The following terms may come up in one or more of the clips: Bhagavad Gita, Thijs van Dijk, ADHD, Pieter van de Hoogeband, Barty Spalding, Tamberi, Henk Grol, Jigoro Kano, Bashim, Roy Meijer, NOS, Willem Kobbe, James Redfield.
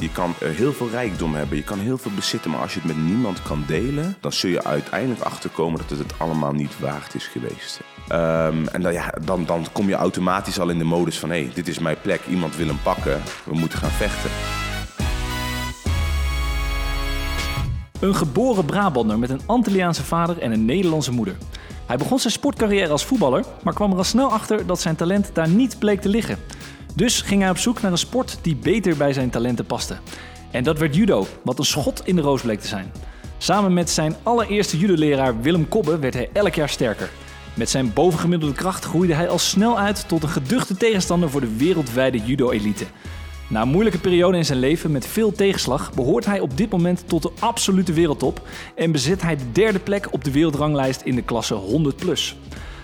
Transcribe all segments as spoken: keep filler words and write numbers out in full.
Je kan er heel veel rijkdom hebben, je kan heel veel bezitten, maar als je het met niemand kan delen, dan zul je uiteindelijk achterkomen dat het het allemaal niet waard is geweest. Um, en dan, ja, dan, dan kom je automatisch al in de modus van, hé, hey, dit is mijn plek, iemand wil hem pakken, we moeten gaan vechten. Een geboren Brabander met een Antilliaanse vader en een Nederlandse moeder. Hij begon zijn sportcarrière als voetballer, maar kwam er al snel achter dat zijn talent daar niet bleek te liggen. Dus ging hij op zoek naar een sport die beter bij zijn talenten paste. En dat werd judo, wat een schot in de roos bleek te zijn. Samen met zijn allereerste judoleraar Willem Kobbe werd hij elk jaar sterker. Met zijn bovengemiddelde kracht groeide hij al snel uit tot een geduchte tegenstander voor de wereldwijde judo-elite. Na een moeilijke periode in zijn leven met veel tegenslag behoort hij op dit moment tot de absolute wereldtop en bezit hij de derde plek op de wereldranglijst in de klasse honderd plus.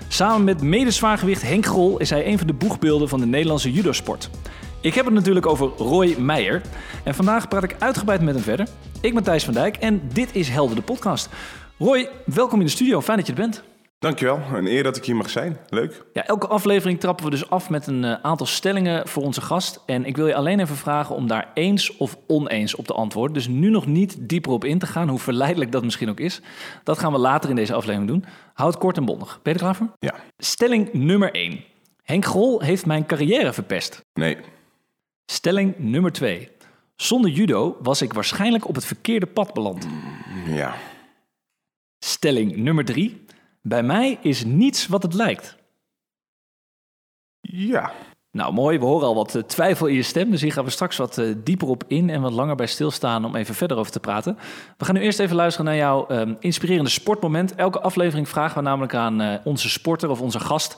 Samen met medezwaargewicht Henk Grol is hij een van de boegbeelden van de Nederlandse judosport. Ik heb het natuurlijk over Roy Meijer en vandaag praat ik uitgebreid met hem verder. Ik ben Thijs van Dijk en dit is Helden de podcast. Roy, welkom in de studio. Fijn dat je er bent. Dankjewel, een eer dat ik hier mag zijn. Leuk. Ja, elke aflevering trappen we dus af met een uh, aantal stellingen voor onze gast. En ik wil je alleen even vragen om daar eens of oneens op te antwoorden. Dus nu nog niet dieper op in te gaan, hoe verleidelijk dat misschien ook is. Dat gaan we later in deze aflevering doen. Houd kort en bondig. Ben je er klaar voor? Ja. Stelling nummer één. Henk Grol heeft mijn carrière verpest. Nee. Stelling nummer twee. Zonder judo was ik waarschijnlijk op het verkeerde pad beland. Ja. Stelling nummer drie. Bij mij is niets wat het lijkt. Ja. Nou, mooi. We horen al wat twijfel in je stem. Dus hier gaan we straks wat dieper op in en wat langer bij stilstaan om even verder over te praten. We gaan nu eerst even luisteren naar jouw um, inspirerende sportmoment. Elke aflevering vragen we namelijk aan uh, onze sporter of onze gast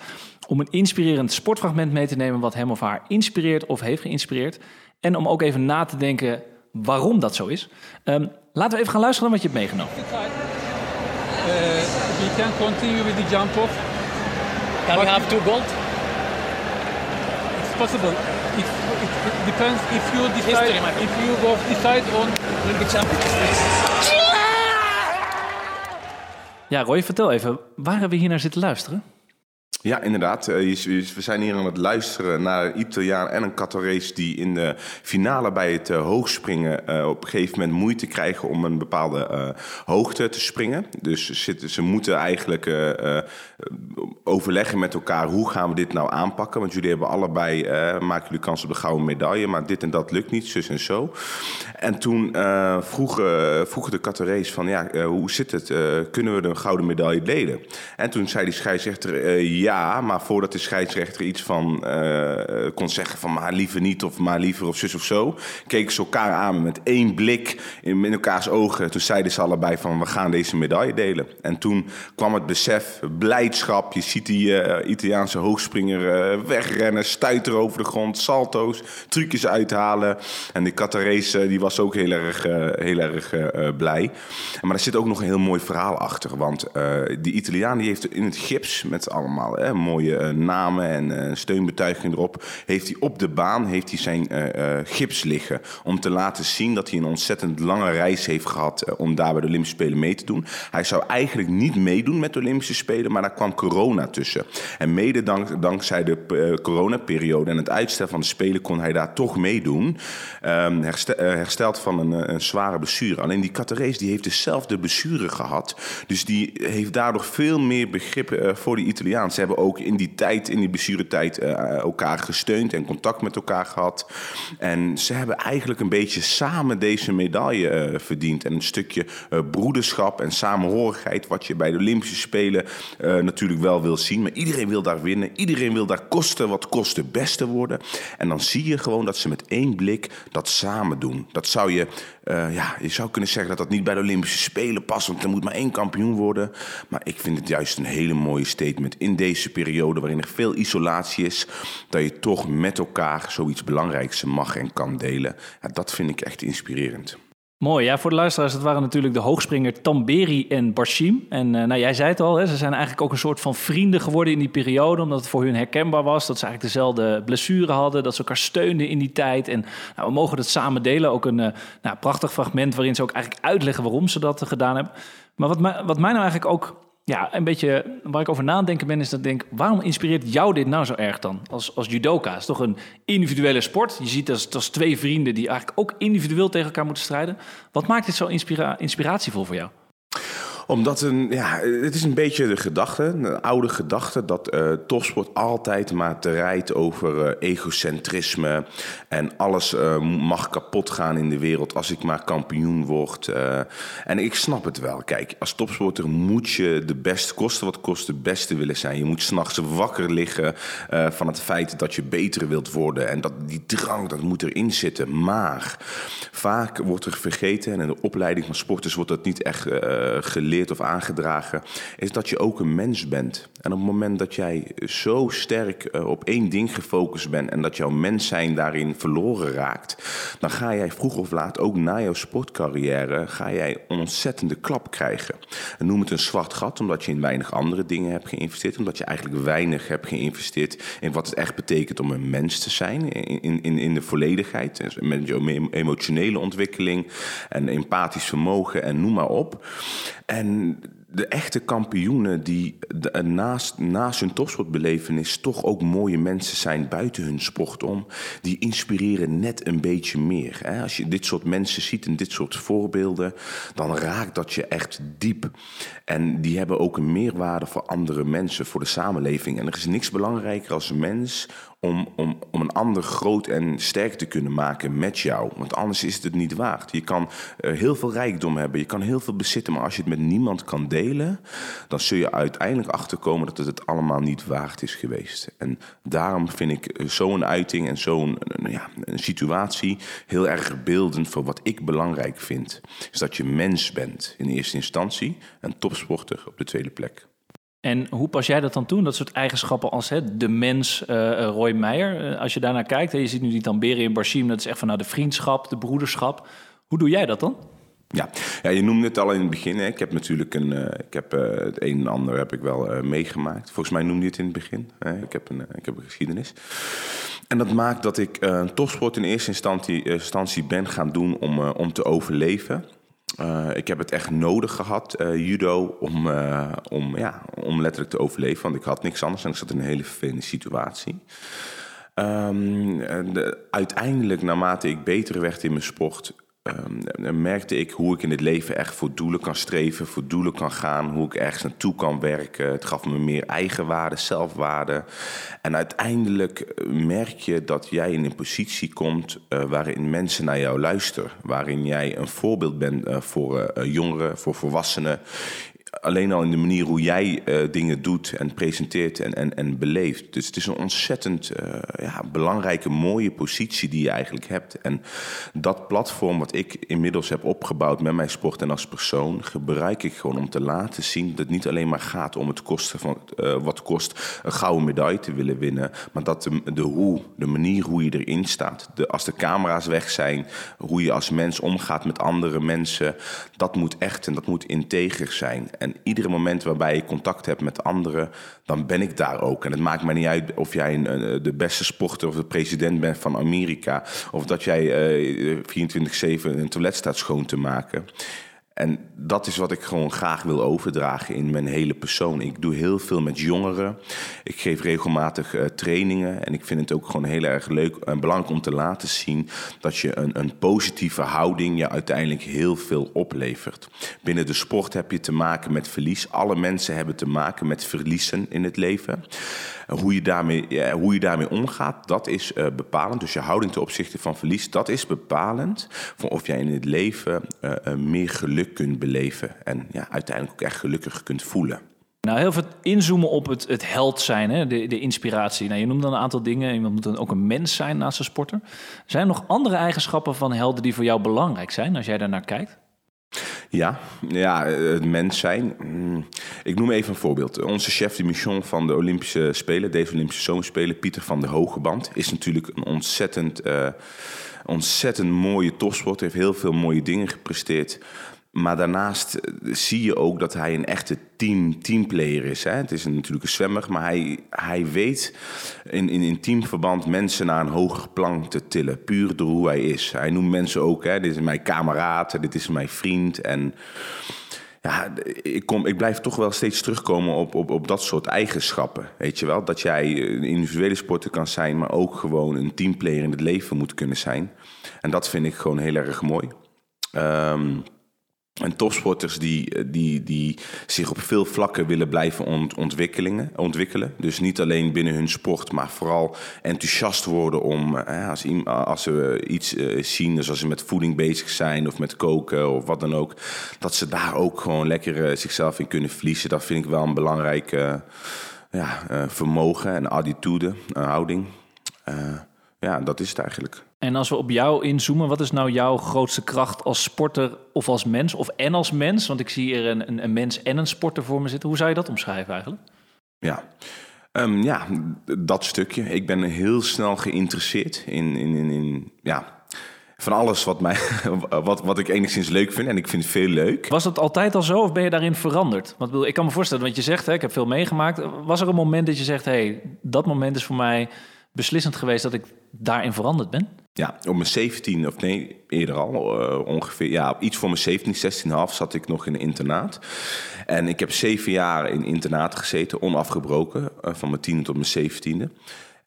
om een inspirerend sportfragment mee te nemen wat hem of haar inspireert of heeft geïnspireerd. En om ook even na te denken waarom dat zo is. Um, laten we even gaan luisteren naar wat je hebt meegenomen. Uh, we can continue with the jump off. Can we have two gold? It's possible. It, it, it depends if you decide. History, if you both decide on the champion. Ja, Roy, vertel even. Waar hebben we hier naar zitten luisteren? Ja, inderdaad. We zijn hier aan het luisteren naar een Italiaan en een Qatarese die in de finale bij het hoogspringen op een gegeven moment moeite krijgen om een bepaalde hoogte te springen. Dus ze moeten eigenlijk overleggen met elkaar hoe gaan we dit nou aanpakken. Want jullie hebben allebei, maken jullie kans op de gouden medaille, maar dit en dat lukt niet, zus en zo. En toen vroegen vroeg de Qatarese van, ja, hoe zit het? Kunnen we de gouden medaille delen? En toen zei die scheidsrechter, ja. Ja, maar voordat de scheidsrechter iets van uh, kon zeggen van maar liever niet of maar liever of zus of zo, keken ze elkaar aan met één blik in, in elkaars ogen. Toen zeiden ze allebei van we gaan deze medaille delen. En toen kwam het besef, blijdschap. Je ziet die uh, Italiaanse hoogspringer uh, wegrennen, stuiteren over de grond, salto's, trucjes uithalen. En die Qatarese uh, die was ook heel erg, uh, heel erg uh, blij. Maar er zit ook nog een heel mooi verhaal achter. Want uh, die Italiaan die heeft in het gips met allemaal Hè, mooie uh, namen en uh, steunbetuiging erop, heeft hij op de baan heeft hij zijn uh, uh, gips liggen om te laten zien dat hij een ontzettend lange reis heeft gehad uh, om daar bij de Olympische Spelen mee te doen. Hij zou eigenlijk niet meedoen met de Olympische Spelen, maar daar kwam corona tussen. En mede dank, dankzij de uh, coronaperiode en het uitstel van de Spelen kon hij daar toch meedoen, um, herstel, uh, hersteld van een, een zware blessure. Alleen die Qatarese die heeft dezelfde blessure gehad, dus die heeft daardoor veel meer begrip uh, voor de Italiaan. Ze hebben ook in die tijd, in die blessuretijd, uh, elkaar gesteund en contact met elkaar gehad. En ze hebben eigenlijk een beetje samen deze medaille uh, verdiend. En een stukje uh, broederschap en samenhorigheid, wat je bij de Olympische Spelen uh, natuurlijk wel wil zien. Maar iedereen wil daar winnen. Iedereen wil daar kosten wat kost de beste worden. En dan zie je gewoon dat ze met één blik dat samen doen. Dat zou je, uh, ja, je zou kunnen zeggen dat dat niet bij de Olympische Spelen past, want er moet maar één kampioen worden. Maar ik vind het juist een hele mooie statement in deze periode waarin er veel isolatie is, dat je toch met elkaar zoiets belangrijks mag en kan delen. Ja, dat vind ik echt inspirerend. Mooi, ja, voor de luisteraars, dat waren natuurlijk de hoogspringer Tamberi en Bashim. En uh, nou, jij zei het al, hè, ze zijn eigenlijk ook een soort van vrienden geworden in die periode, omdat het voor hun herkenbaar was, dat ze eigenlijk dezelfde blessure hadden, dat ze elkaar steunden in die tijd. En nou, we mogen dat samen delen, ook een uh, nou, prachtig fragment waarin ze ook eigenlijk uitleggen waarom ze dat gedaan hebben. Maar wat mij, wat mij nou eigenlijk ook ja, een beetje waar ik over nadenken ben, is dat ik denk, waarom inspireert jou dit nou zo erg dan? Als, als judoka, het is toch een individuele sport. Je ziet dat als twee vrienden die eigenlijk ook individueel tegen elkaar moeten strijden. Wat maakt dit zo inspira- inspiratievol voor jou? Omdat een, ja, het is een beetje de gedachte, een oude gedachte, dat uh, topsport altijd maar te rijdt over uh, egocentrisme. En alles uh, mag kapot gaan in de wereld als ik maar kampioen word. Uh, en ik snap het wel. Kijk, als topsporter moet je de beste, kosten wat kost, de beste willen zijn. Je moet 's nachts wakker liggen uh, van het feit dat je beter wilt worden. En dat, die drang, dat moet erin zitten. Maar vaak wordt er vergeten, en in de opleiding van sporters wordt dat niet echt uh, geleerd of aangedragen, is dat je ook een mens bent. En op het moment dat jij zo sterk uh, op één ding gefocust bent en dat jouw mens zijn daarin verloren raakt, dan ga jij vroeg of laat, ook na jouw sportcarrière, ga jij een ontzettende klap krijgen. En noem het een zwart gat, omdat je in weinig andere dingen hebt geïnvesteerd, omdat je eigenlijk weinig hebt geïnvesteerd in wat het echt betekent om een mens te zijn, in, in, in de volledigheid, met je emotionele ontwikkeling en empathisch vermogen en noem maar op. En de echte kampioenen die de, naast, naast hun topsportbelevenis toch ook mooie mensen zijn buiten hun sport om, die inspireren net een beetje meer. Hè? Als je dit soort mensen ziet en dit soort voorbeelden, dan raakt dat je echt diep. En die hebben ook een meerwaarde voor andere mensen, voor de samenleving. En er is niks belangrijker als mens om, om, om een ander groot en sterk te kunnen maken met jou. Want anders is het het niet waard. Je kan uh, heel veel rijkdom hebben, je kan heel veel bezitten, maar als je het met niemand kan delen, dan zul je uiteindelijk achterkomen dat het het allemaal niet waard is geweest. En daarom vind ik zo'n uiting en zo'n ja, een situatie heel erg beeldend voor wat ik belangrijk vind. Is dat je mens bent in eerste instantie en topsporter op de tweede plek. En hoe pas jij dat dan toe? Dat soort eigenschappen als hè, de mens uh, Roy Meijer. Als je daarnaar kijkt, hè, je ziet nu die Tamberi en Bashim, dat is echt van nou, de vriendschap, de broederschap. Hoe doe jij dat dan? Ja. ja, je noemde het al in het begin. Hè. Ik heb natuurlijk een, uh, ik heb, uh, het een en ander heb ik wel uh, meegemaakt. Volgens mij noemde je het in het begin. Hè. Ik heb een, uh, ik heb een geschiedenis. En dat maakt dat ik uh, topsport in eerste instantie, instantie ben gaan doen om, uh, om te overleven. Uh, ik heb het echt nodig gehad, uh, judo, om, uh, om, ja, om letterlijk te overleven. Want ik had niks anders en ik zat in een hele vervelende situatie. Um, de, uiteindelijk, naarmate ik beter werd in mijn sport, Um, merkte ik hoe ik in het leven echt voor doelen kan streven, voor doelen kan gaan, hoe ik ergens naartoe kan werken. Het gaf me meer eigenwaarde, zelfwaarde. En uiteindelijk merk je dat jij in een positie komt uh, waarin mensen naar jou luisteren, waarin jij een voorbeeld bent uh, voor uh, jongeren, voor volwassenen. Alleen al in de manier hoe jij uh, dingen doet en presenteert en, en, en beleeft. Dus het is een ontzettend uh, ja, belangrijke, mooie positie die je eigenlijk hebt. En dat platform wat ik inmiddels heb opgebouwd met mijn sport en als persoon, gebruik ik gewoon om te laten zien dat het niet alleen maar gaat om het kosten van uh, wat kost een gouden medaille te willen winnen. Maar dat de, de hoe, de manier hoe je erin staat. De, als de camera's weg zijn, hoe je als mens omgaat met andere mensen. Dat moet echt en dat moet integer zijn. En iedere moment waarbij ik contact heb met anderen, dan ben ik daar ook. En het maakt mij niet uit of jij een, de beste sporter of de president bent van Amerika, of dat jij uh, vierentwintig zeven een toilet staat schoon te maken. En dat is wat ik gewoon graag wil overdragen in mijn hele persoon. Ik doe heel veel met jongeren. Ik geef regelmatig uh, trainingen. En ik vind het ook gewoon heel erg leuk en belangrijk om te laten zien dat je een, een positieve houding je uiteindelijk heel veel oplevert. Binnen de sport heb je te maken met verlies. Alle mensen hebben te maken met verliezen in het leven. Hoe je daarmee, ja, hoe je daarmee omgaat, dat is uh, bepalend. Dus je houding ten opzichte van verlies, dat is bepalend voor of jij in het leven uh, uh, meer geluk kunt beleven en ja, uiteindelijk ook echt gelukkig kunt voelen. Nou, heel veel inzoomen op het, het held zijn, hè? De, de inspiratie. Nou, je noemt dan een aantal dingen. Iemand moet dan ook een mens zijn naast zijn sporter. Zijn er nog andere eigenschappen van helden die voor jou belangrijk zijn als jij daarnaar kijkt? Ja, ja, het mens zijn. Ik noem even een voorbeeld. Onze chef de mission van de Olympische Spelen, deze Olympische Zomerspelen, Pieter van de Hoogeband, is natuurlijk een ontzettend, uh, ontzettend mooie topsporter. Heeft heel veel mooie dingen gepresteerd. Maar daarnaast zie je ook dat hij een echte team, teamplayer is. Hè? Het is een, natuurlijk een zwemmer, maar hij, hij weet in, in, in teamverband mensen naar een hoger plank te tillen. Puur door hoe hij is. Hij noemt mensen ook, hè, dit is mijn kameraad, dit is mijn vriend. En Ja, ik, kom, ik blijf toch wel steeds terugkomen op, op, op dat soort eigenschappen. Weet je wel? Dat jij een individuele sporter kan zijn, maar ook gewoon een teamplayer in het leven moet kunnen zijn. En dat vind ik gewoon heel erg mooi. Um, en topsporters die, die, die zich op veel vlakken willen blijven ont, ontwikkelen. Dus niet alleen binnen hun sport, maar vooral enthousiast worden om... Eh, als, als ze iets eh, zien, dus als ze met voeding bezig zijn of met koken of wat dan ook... dat ze daar ook gewoon lekker eh, zichzelf in kunnen verliezen. Dat vind ik wel een belangrijk eh, ja, eh, vermogen en attitude, een houding. Uh, ja, dat is het eigenlijk. En als we op jou inzoomen, wat is nou jouw grootste kracht als sporter of als mens? Of en als mens, want ik zie hier een, een, een mens en een sporter voor me zitten. Hoe zou je dat omschrijven eigenlijk? Ja, um, ja dat stukje. Ik ben heel snel geïnteresseerd in, in, in, in ja, van alles wat, mij, wat, wat ik enigszins leuk vind. En ik vind het veel leuk. Was dat altijd al zo of ben je daarin veranderd? Want ik kan me voorstellen, want je zegt, hè, ik heb veel meegemaakt. Was er een moment dat je zegt, hey, dat moment is voor mij beslissend geweest dat ik daarin veranderd ben? Ja, op mijn zeventien, of nee, eerder al uh, ongeveer... ja, iets voor mijn zeventien, zestien en een half zat ik nog in een internaat. En ik heb zeven jaar in internaat gezeten, onafgebroken... Uh, van mijn tiende tot mijn zeventiende.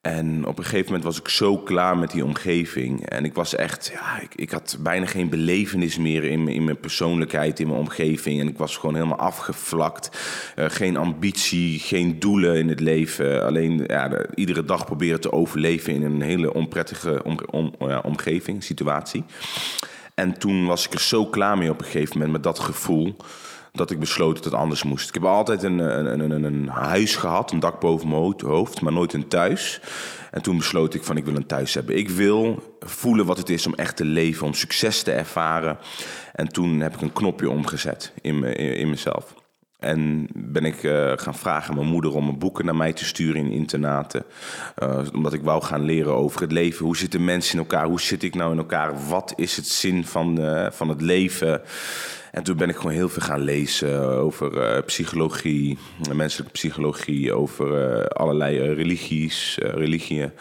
En op een gegeven moment was ik zo klaar met die omgeving. En ik was echt... ja, ik, ik had bijna geen belevenis meer in, in mijn persoonlijkheid, in mijn omgeving. En ik was gewoon helemaal afgevlakt. Uh, geen ambitie, geen doelen in het leven. Alleen ja, de, iedere dag proberen te overleven in een hele onprettige om, om, ja, omgeving, situatie. En toen was ik er zo klaar mee op een gegeven moment met dat gevoel... dat ik besloot dat het anders moest. Ik heb altijd een, een, een, een huis gehad, een dak boven mijn hoofd, maar nooit een thuis. En toen besloot ik van, ik wil een thuis hebben. Ik wil voelen wat het is om echt te leven, om succes te ervaren. En toen heb ik een knopje omgezet in, me, in, in mezelf. En ben ik uh, gaan vragen aan mijn moeder om mijn boeken naar mij te sturen in internaten. Uh, omdat ik wou gaan leren over het leven. Hoe zitten mensen in elkaar? Hoe zit ik nou in elkaar? Wat is het zin van, uh, van het leven? En toen ben ik gewoon heel veel gaan lezen over uh, psychologie, menselijke psychologie, over uh, allerlei uh, religies, uh, religieën.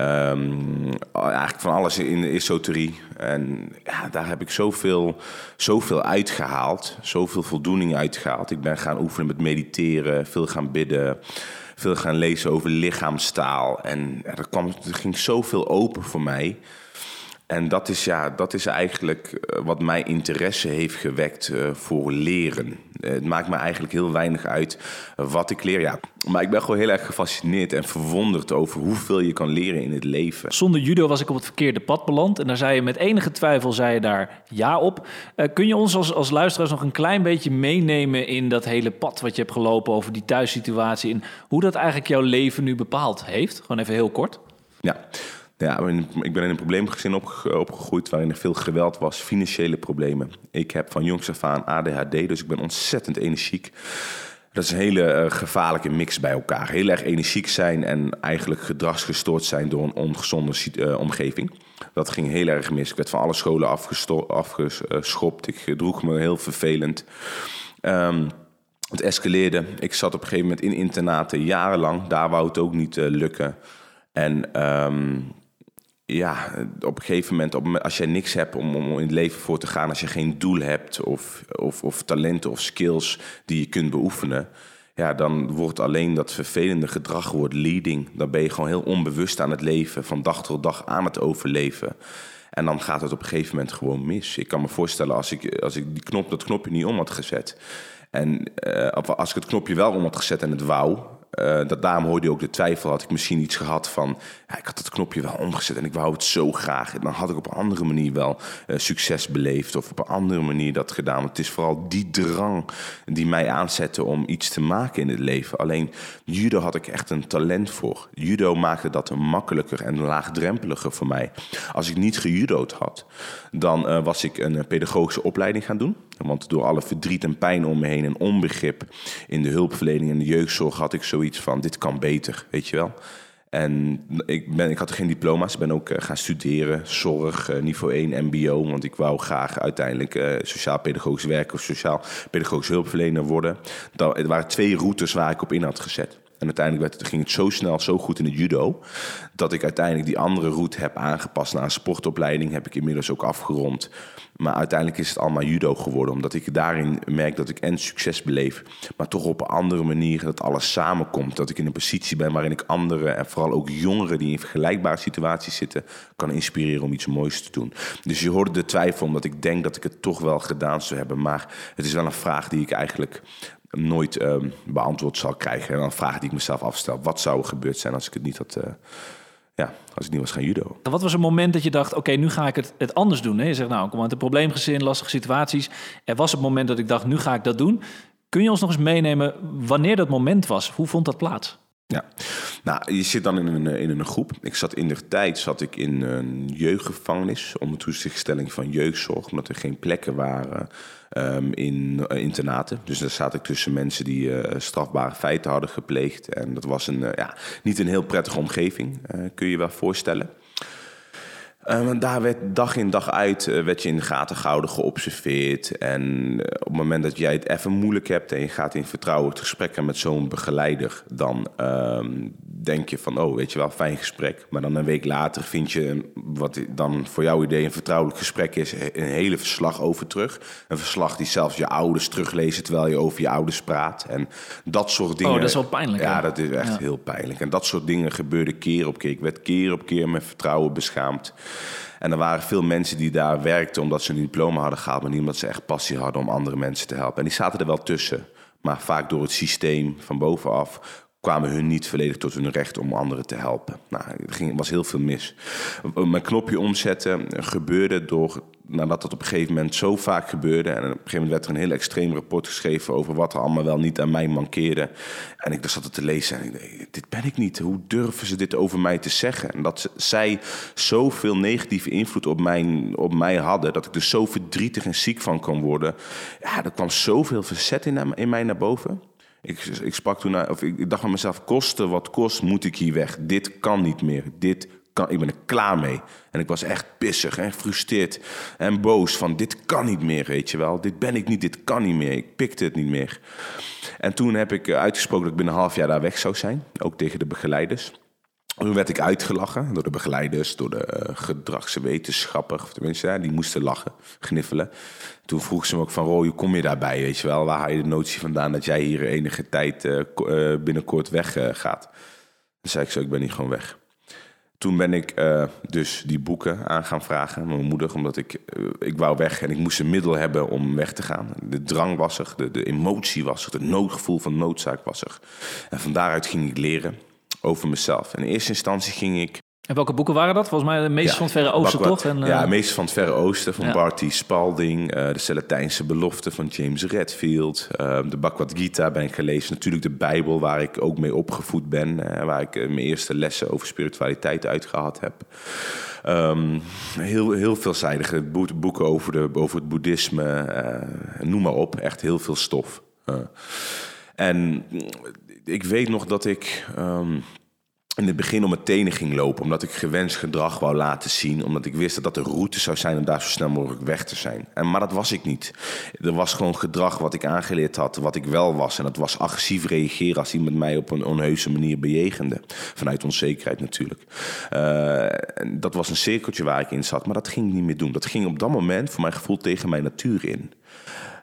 Um, eigenlijk van alles in de esoterie. En ja, daar heb ik zoveel, zoveel uitgehaald, zoveel voldoening uitgehaald. Ik ben gaan oefenen met mediteren, veel gaan bidden, veel gaan lezen over lichaamstaal. En ja, er, kwam, er ging zoveel open voor mij. En dat is, ja, dat is eigenlijk wat mijn interesse heeft gewekt uh, voor leren. Uh, het maakt me eigenlijk heel weinig uit wat ik leer. Ja. Maar ik ben gewoon heel erg gefascineerd en verwonderd over hoeveel je kan leren in het leven. Zonder judo was ik op het verkeerde pad beland. En daar zei je met enige twijfel zei je daar ja op. Uh, kun je ons als, als luisteraars nog een klein beetje meenemen in dat hele pad wat je hebt gelopen over die thuissituatie? En hoe dat eigenlijk jouw leven nu bepaald heeft? Gewoon even heel kort. Ja. Ja, ik ben in een probleemgezin opgegroeid waarin er veel geweld was, financiële problemen. Ik heb van jongs af aan A D H D, dus ik ben ontzettend energiek. Dat is een hele uh, gevaarlijke mix bij elkaar. Heel erg energiek zijn en eigenlijk gedragsgestoord zijn door een ongezonde uh, omgeving. Dat ging heel erg mis. Ik werd van alle scholen afgesto- afgeschopt. Ik gedroeg me heel vervelend. Um, het escaleerde. Ik zat op een gegeven moment in internaten jarenlang. Daar wou het ook niet uh, lukken. En... Um, Ja, op een gegeven moment, als jij niks hebt om, om in het leven voor te gaan... als je geen doel hebt of, of, of talenten of skills die je kunt beoefenen... ja, dan wordt alleen dat vervelende gedrag wordt leading. Dan ben je gewoon heel onbewust aan het leven, van dag tot dag aan het overleven. En dan gaat het op een gegeven moment gewoon mis. Ik kan me voorstellen, als ik, als ik die knop, dat knopje niet om had gezet... en uh, als ik het knopje wel om had gezet en het wou... Uh, dat daarom hoorde je ook de twijfel, had ik misschien iets gehad van... Ja, ik had dat knopje wel omgezet en ik wou het zo graag. En dan had ik op een andere manier wel uh, succes beleefd... of op een andere manier dat gedaan. Want het is vooral die drang die mij aanzette om iets te maken in het leven. Alleen judo had ik echt een talent voor. Judo maakte dat makkelijker en laagdrempeliger voor mij. Als ik niet gejudo'd had, dan uh, was ik een pedagogische opleiding gaan doen... Want door alle verdriet en pijn om me heen en onbegrip in de hulpverlening en de jeugdzorg... had ik zoiets van, dit kan beter, weet je wel. En ik, ben, ik had geen diploma's, ben ook gaan studeren, zorg, niveau één, mbo... want ik wou graag uiteindelijk uh, sociaal-pedagogisch werker of sociaal-pedagogisch hulpverlener worden. Daar, er waren twee routes waar ik op in had gezet. En uiteindelijk werd, ging het zo snel, zo goed in het judo, dat ik uiteindelijk die andere route heb aangepast. Na een sportopleiding heb ik inmiddels ook afgerond. Maar uiteindelijk is het allemaal judo geworden. Omdat ik daarin merk dat ik en succes beleef, maar toch op een andere manier dat alles samenkomt. Dat ik in een positie ben waarin ik anderen en vooral ook jongeren die in vergelijkbare situaties zitten, kan inspireren om iets moois te doen. Dus je hoorde de twijfel, omdat ik denk dat ik het toch wel gedaan zou hebben. Maar het is wel een vraag die ik eigenlijk nooit uh, beantwoord zal krijgen. En een vraag die ik mezelf afstel. Wat zou er gebeurd zijn als ik het niet had... Uh, ja, als ik niet was gaan judo? En wat was het moment dat je dacht, oké, okay, nu ga ik het, het anders doen? Hè? Je zegt, nou, kom uit een probleemgezin, lastige situaties. Er was het moment dat ik dacht, nu ga ik dat doen. Kun je ons nog eens meenemen wanneer dat moment was? Hoe vond dat plaats? Ja, nou, je zit dan in een, in een groep. Ik zat in de tijd zat ik in een jeugdgevangenis onder toezichtstelling van jeugdzorg, omdat er geen plekken waren um, in uh, internaten. Dus daar zat ik tussen mensen die uh, strafbare feiten hadden gepleegd. En dat was een, uh, ja, niet een heel prettige omgeving, uh, kun je je wel voorstellen. Um, daar werd dag in dag uit uh, werd je in de gaten gehouden, geobserveerd. En uh, op het moment dat jij het even moeilijk hebt en je gaat in vertrouwen het gesprek aan met zo'n begeleider, dan um, denk je van, oh, weet je wel, fijn gesprek. Maar dan een week later vind je, wat dan voor jouw idee een vertrouwelijk gesprek is, een hele verslag over terug. Een verslag die zelfs je ouders teruglezen terwijl je over je ouders praat. En dat soort dingen... Oh, dat is wel pijnlijk. Ja, hè? Dat is echt ja. heel pijnlijk. En dat soort dingen gebeurde keer op keer. Ik werd keer op keer met vertrouwen beschaamd. En er waren veel mensen die daar werkten omdat ze een diploma hadden gehaald, maar niet omdat ze echt passie hadden om andere mensen te helpen. En die zaten er wel tussen. Maar vaak door het systeem van bovenaf kwamen hun niet volledig tot hun recht om anderen te helpen. Nou, er ging, was heel veel mis. Mijn knopje omzetten gebeurde door, nadat dat op een gegeven moment zo vaak gebeurde, en op een gegeven moment werd er een heel extreem rapport geschreven over wat er allemaal wel niet aan mij mankeerde. En ik zat het te lezen en ik dacht, dit ben ik niet. Hoe durven ze dit over mij te zeggen? En dat ze, zij zoveel negatieve invloed op, mijn, op mij hadden, dat ik er zo verdrietig en ziek van kon worden. Ja, er kwam zoveel verzet in, in mij naar boven. Ik, ik, sprak toen naar, of ik dacht aan mezelf, koste wat kost, moet ik hier weg. Dit kan niet meer. Dit kan, ik ben er klaar mee. En ik was echt pissig en gefrustreerd en boos van dit kan niet meer, weet je wel. Dit ben ik niet, dit kan niet meer. Ik pikte het niet meer. En toen heb ik uitgesproken dat ik binnen een half jaar daar weg zou zijn. Ook tegen de begeleiders. Toen werd ik uitgelachen door de begeleiders, door de uh, gedragswetenschappers, of tenminste, ja, die moesten lachen, gniffelen. Toen vroeg ze me ook van, Roy, hoe kom je daarbij, weet je wel? Waar haal je de notie vandaan dat jij hier enige tijd uh, uh, binnenkort weg uh, gaat? Toen zei ik zo, ik ben niet gewoon weg. Toen ben ik uh, dus die boeken aan gaan vragen, mijn moeder, omdat ik, uh, ik wou weg en ik moest een middel hebben om weg te gaan. De drang was er, de, de emotie was er, het noodgevoel van noodzaak was er. En van daaruit ging ik leren over mezelf. En in eerste instantie ging ik... En welke boeken waren dat? Volgens mij de meeste ja, van het Verre Oosten, toch? En, uh... Ja, de meeste van het Verre Oosten, van ja. Barty Spalding, uh, de Celestijnse Belofte van James Redfield, uh, de Bhagavad Gita ben ik gelezen, natuurlijk de Bijbel waar ik ook mee opgevoed ben, uh, waar ik uh, mijn eerste lessen over spiritualiteit uitgehad heb. Um, heel, heel veelzijdige boeken over, de, over het boeddhisme, uh, noem maar op, echt heel veel stof. Uh, en... Ik weet nog dat ik um, in het begin om mijn tenen ging lopen, omdat ik gewenst gedrag wou laten zien, omdat ik wist dat dat de route zou zijn om daar zo snel mogelijk weg te zijn. En, maar dat was ik niet. Er was gewoon gedrag wat ik aangeleerd had, wat ik wel was. En dat was agressief reageren als iemand mij op een onheuse manier bejegende. Vanuit onzekerheid natuurlijk. Uh, dat was een cirkeltje waar ik in zat, maar dat ging ik niet meer doen. Dat ging op dat moment voor mijn gevoel tegen mijn natuur in.